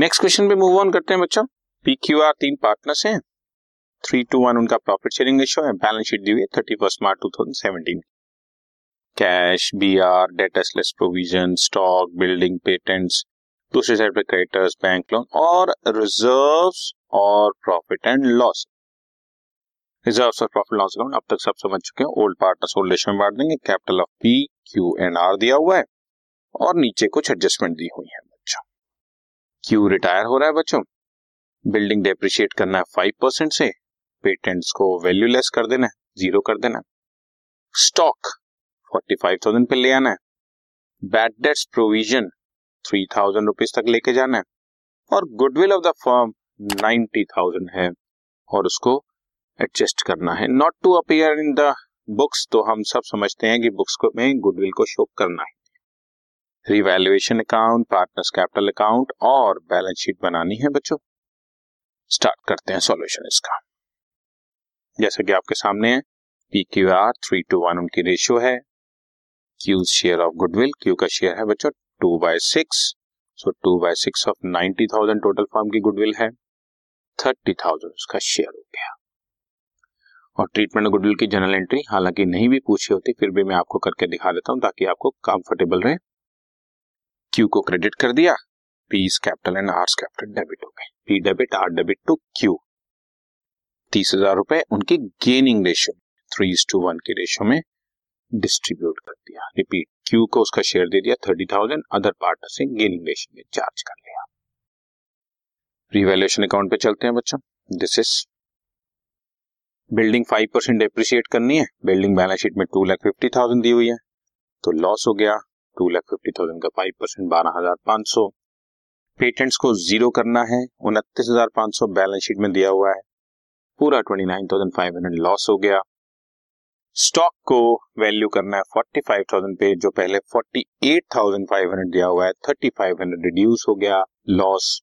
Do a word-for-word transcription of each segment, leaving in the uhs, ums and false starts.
Next question पे move on करते हैं बच्चों। पी क्यू आर तीन पार्टनर्स हैं, थ्री टू वन उनका प्रॉफिट शेयरिंग रेशियो है। बैलेंस शीट दी हुई है thirty first March two thousand seventeen. Cash, B R, debtors less provision, stock, building, patents, दूसरे साइड पे क्रेडिटर्स, बैंक लोन और रिजर्व्स और प्रॉफिट एंड लॉस। रिजर्व्स और प्रॉफिट लॉस अकाउंट अब तक सब समझ चुके हैं। ओल्ड पार्टनर्स ओल्ड रेशियो में बांट देंगे। Capital of P Q and R दिया हुआ है और नीचे कुछ एडजस्टमेंट दी हुई है बच्चों। क्यू रिटायर हो रहा है बच्चों, बिल्डिंग डेप्रिशिएट करना है फाइव परसेंट से, पेटेंट्स को वैल्यूलेस कर देना है, जीरो कर देना है, स्टॉक फोर्टी फाइव थाउजेंड पे ले आना है, bad debts provision three thousand rupees तक लेके जाना है और goodwill of the firm ninety thousand है और उसको एडजस्ट करना है। Not to appear in the books, तो हम सब समझते हैं कि बुक्स को में गुडविल को शो करना है। Revaluation account, partners capital account और बैलेंस शीट बनानी है बच्चों। स्टार्ट करते हैं सॉल्यूशन इसका। जैसा कि आपके सामने है, P Q R three two one उनकी रेशियो है। Q share of goodwill, Q का शेयर है बच्चों two by six, so two by six of ninety thousand total firm की गुडविल है, थर्टी थाउजेंड उसका शेयर हो गया। और ट्रीटमेंट गुडविल की जनरल एंट्री हालांकि नहीं भी पूछी होती, फिर भी मैं आपको करके दिखा देता हूं ताकि आपको कंफर्टेबल रहे। क्यू को क्रेडिट कर दिया, P capital and R capital debit हो गए, P debit R debit to Q. तीस हजार रुपए उनकी gaining ratio three two one के रेशियो में डिस्ट्रीब्यूट कर दिया। रिपीट, क्यू को उसका शेयर दे दिया थर्टी थाउजेंड, अदर पार्टनर से गेनिंग रेशियो में चार्ज कर लिया। रिवैल्यूएशन अकाउंट पे चलते हैं बच्चों। This is building five percent depreciate करनी है, बिल्डिंग बैलेंस शीट में टू लाख फिफ्टी थाउजेंड दी हुई है, तो लॉस हो गया टू लाख फिफ्टी थाउजेंड का फाइव परसेंट बारह हजार पांच सौ। पेटेंट्स को जीरो करना है उनतीस हजार पांच सौ, बैलेंस शीट में दिया हुआ है पूरा उनतीस हजार पांच सौ लॉस हो गया। स्टॉक को वैल्यू करना है पैंतालीस हजार पे, जो पहले अड़तालीस हजार पांच सौ दिया हुआ है पैंतीस हजार रिड्यूस हो गया लॉस।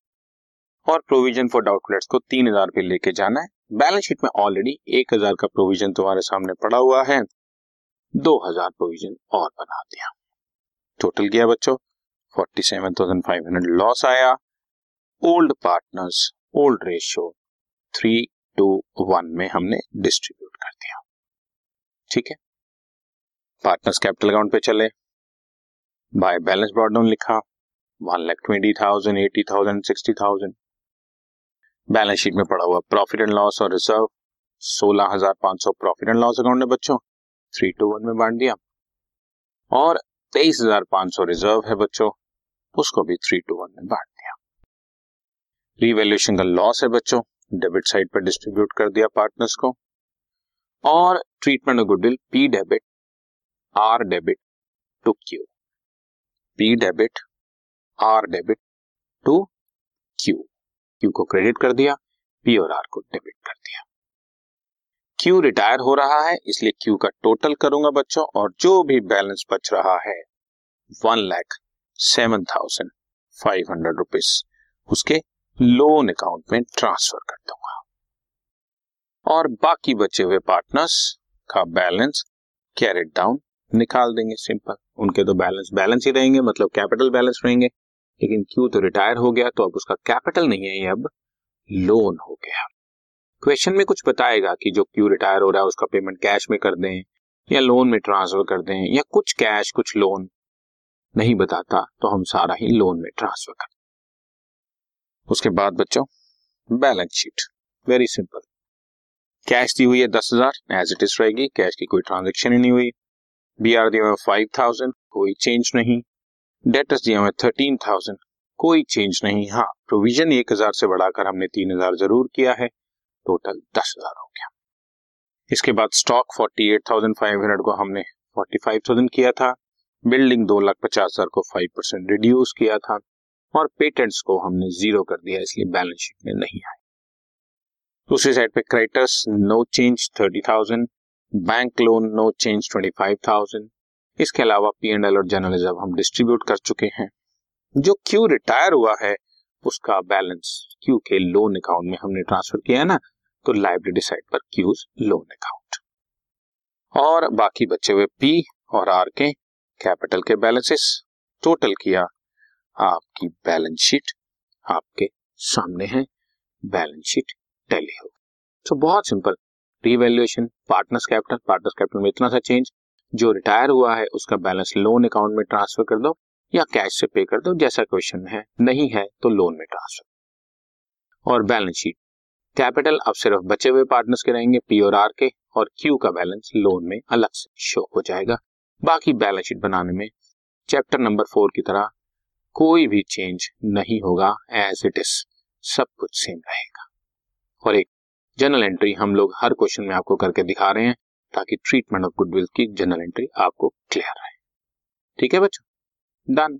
और प्रोविजन फॉर डाउटलेट्स को तीन हजार पे लेके जाना है। बैलेंस शीट में ऑलरेडी एक हजार का प्रोविजन तुम्हारे सामने पड़ा हुआ है, दो हजार प्रोविजन और बना दिया। टोटल किया बच्चों सैंतालीस हजार पांच सौ लॉस आया। Old partners old ratio three two one में हमने डिस्ट्रीब्यूट कर दिया। ठीक है, पार्टनर्स कैपिटल अकाउंट पे चले। बाय बैलेंस ब्रॉट डाउन लिखा एक लाख बीस हजार, अस्सी हजार, साठ हजार। बैलेंस शीट में पड़ा हुआ प्रॉफिट एंड लॉस और रिजर्व सोलह हजार पांच सौ प्रॉफिट एंड लॉस अकाउंट ने बच्चों थ्री टू वन में बांट दिया। और तेईस हजार पांच सौ रिजर्व है बच्चों, उसको भी थ्री टू वन में बांट दिया। रिवैल्यूएशन का लॉस है बच्चों, डेबिट साइड पर डिस्ट्रीब्यूट कर दिया पार्टनर्स को। और treatment goodwill P debit R debit to Q, P debit R debit to Q. Q को क्रेडिट कर दिया, पी और आर को डेबिट कर दिया। क्यू रिटायर हो रहा है इसलिए क्यू का टोटल करूंगा बच्चों और जो भी बैलेंस बच रहा है one lakh seven thousand five hundred rupees उसके लोन अकाउंट में ट्रांसफर कर दूंगा। और बाकी बचे हुए पार्टनर्स का बैलेंस कैरेट डाउन निकाल देंगे, सिंपल। उनके तो बैलेंस बैलेंस ही रहेंगे, मतलब कैपिटल बैलेंस रहेंगे, लेकिन क्यू तो रिटायर हो गया तो अब उसका कैपिटल नहीं है, ये अब लोन हो गया। क्वेश्चन में कुछ बताएगा कि जो क्यू रिटायर हो रहा है उसका पेमेंट कैश में कर दें या लोन में ट्रांसफर कर दें या कुछ कैश कुछ लोन, नहीं बताता तो हम सारा ही लोन में ट्रांसफर कर दें। उसके बाद बच्चों balance sheet very simple. Cash दी हुई है दस हजार एज इट इज रहेगी, कैश की कोई ट्रांजेक्शन ही नहीं हुई। बी आर दिया हुआ फाइव थाउजेंड, कोई चेंज नहीं। डेटर्स दिया हुआ थर्टीन थाउजेंड, कोई चेंज नहीं। हाँ, प्रोविजन एक हजार से बढ़ाकर हमने तीन हजार जरूर किया है, टोटल दस हजार हो गया। इसके बाद स्टॉक अड़तालीस हजार पांच सौ को हमने पैंतालीस हजार किया था, बिल्डिंग दो लाख पचास हजार को पांच परसेंट रिड्यूस किया था और पेटेंट्स को हमने जीरो कर दिया इसलिए बैलेंस शीट में नहीं आए। दूसरी साइड पे क्रेडिटर्स नो चेंज तीस हजार, बैंक लोन नो चेंज पच्चीस हजार। इसके अलावा पी एंड एल और जनरल रिजर्व हम डिस्ट्रीब्यूट कर चुके हैं। जो क्यू रिटायर हुआ है उसका बैलेंस क्यू के लोन अकाउंट में हमने ट्रांसफर किया है ना, तो लायबिलिटी साइड पर क्यूज लोन अकाउंट और बाकी बचे हुए पी और आर के कैपिटल के बैलेंसेस। टोटल किया, आपकी बैलेंस शीट आपके सामने है, बैलेंस शीट टैली होगी। तो बहुत simple, revaluation partners capital, partners capital में इतना सा चेंज, जो रिटायर हुआ है उसका बैलेंस लोन अकाउंट में ट्रांसफर कर दो या कैश से पे कर दो, जैसा क्वेश्चन है, नहीं है तो लोन में ट्रांसफर। और बैलेंस शीट कैपिटल अब सिर्फ बचे हुए पार्टनर्स के रहेंगे, पी और आर के, और क्यू का बैलेंस लोन में अलग से शो हो जाएगा। बाकी बैलेंस शीट बनाने में चैप्टर नंबर फोर की तरह कोई भी चेंज नहीं होगा, एज इट इज सब कुछ सेम रहेगा। और एक जनरल एंट्री हम लोग हर क्वेश्चन में आपको करके दिखा रहे हैं ताकि ट्रीटमेंट ऑफ गुडविल की जनरल एंट्री आपको क्लियर रहे। ठीक है बच्चों, डन।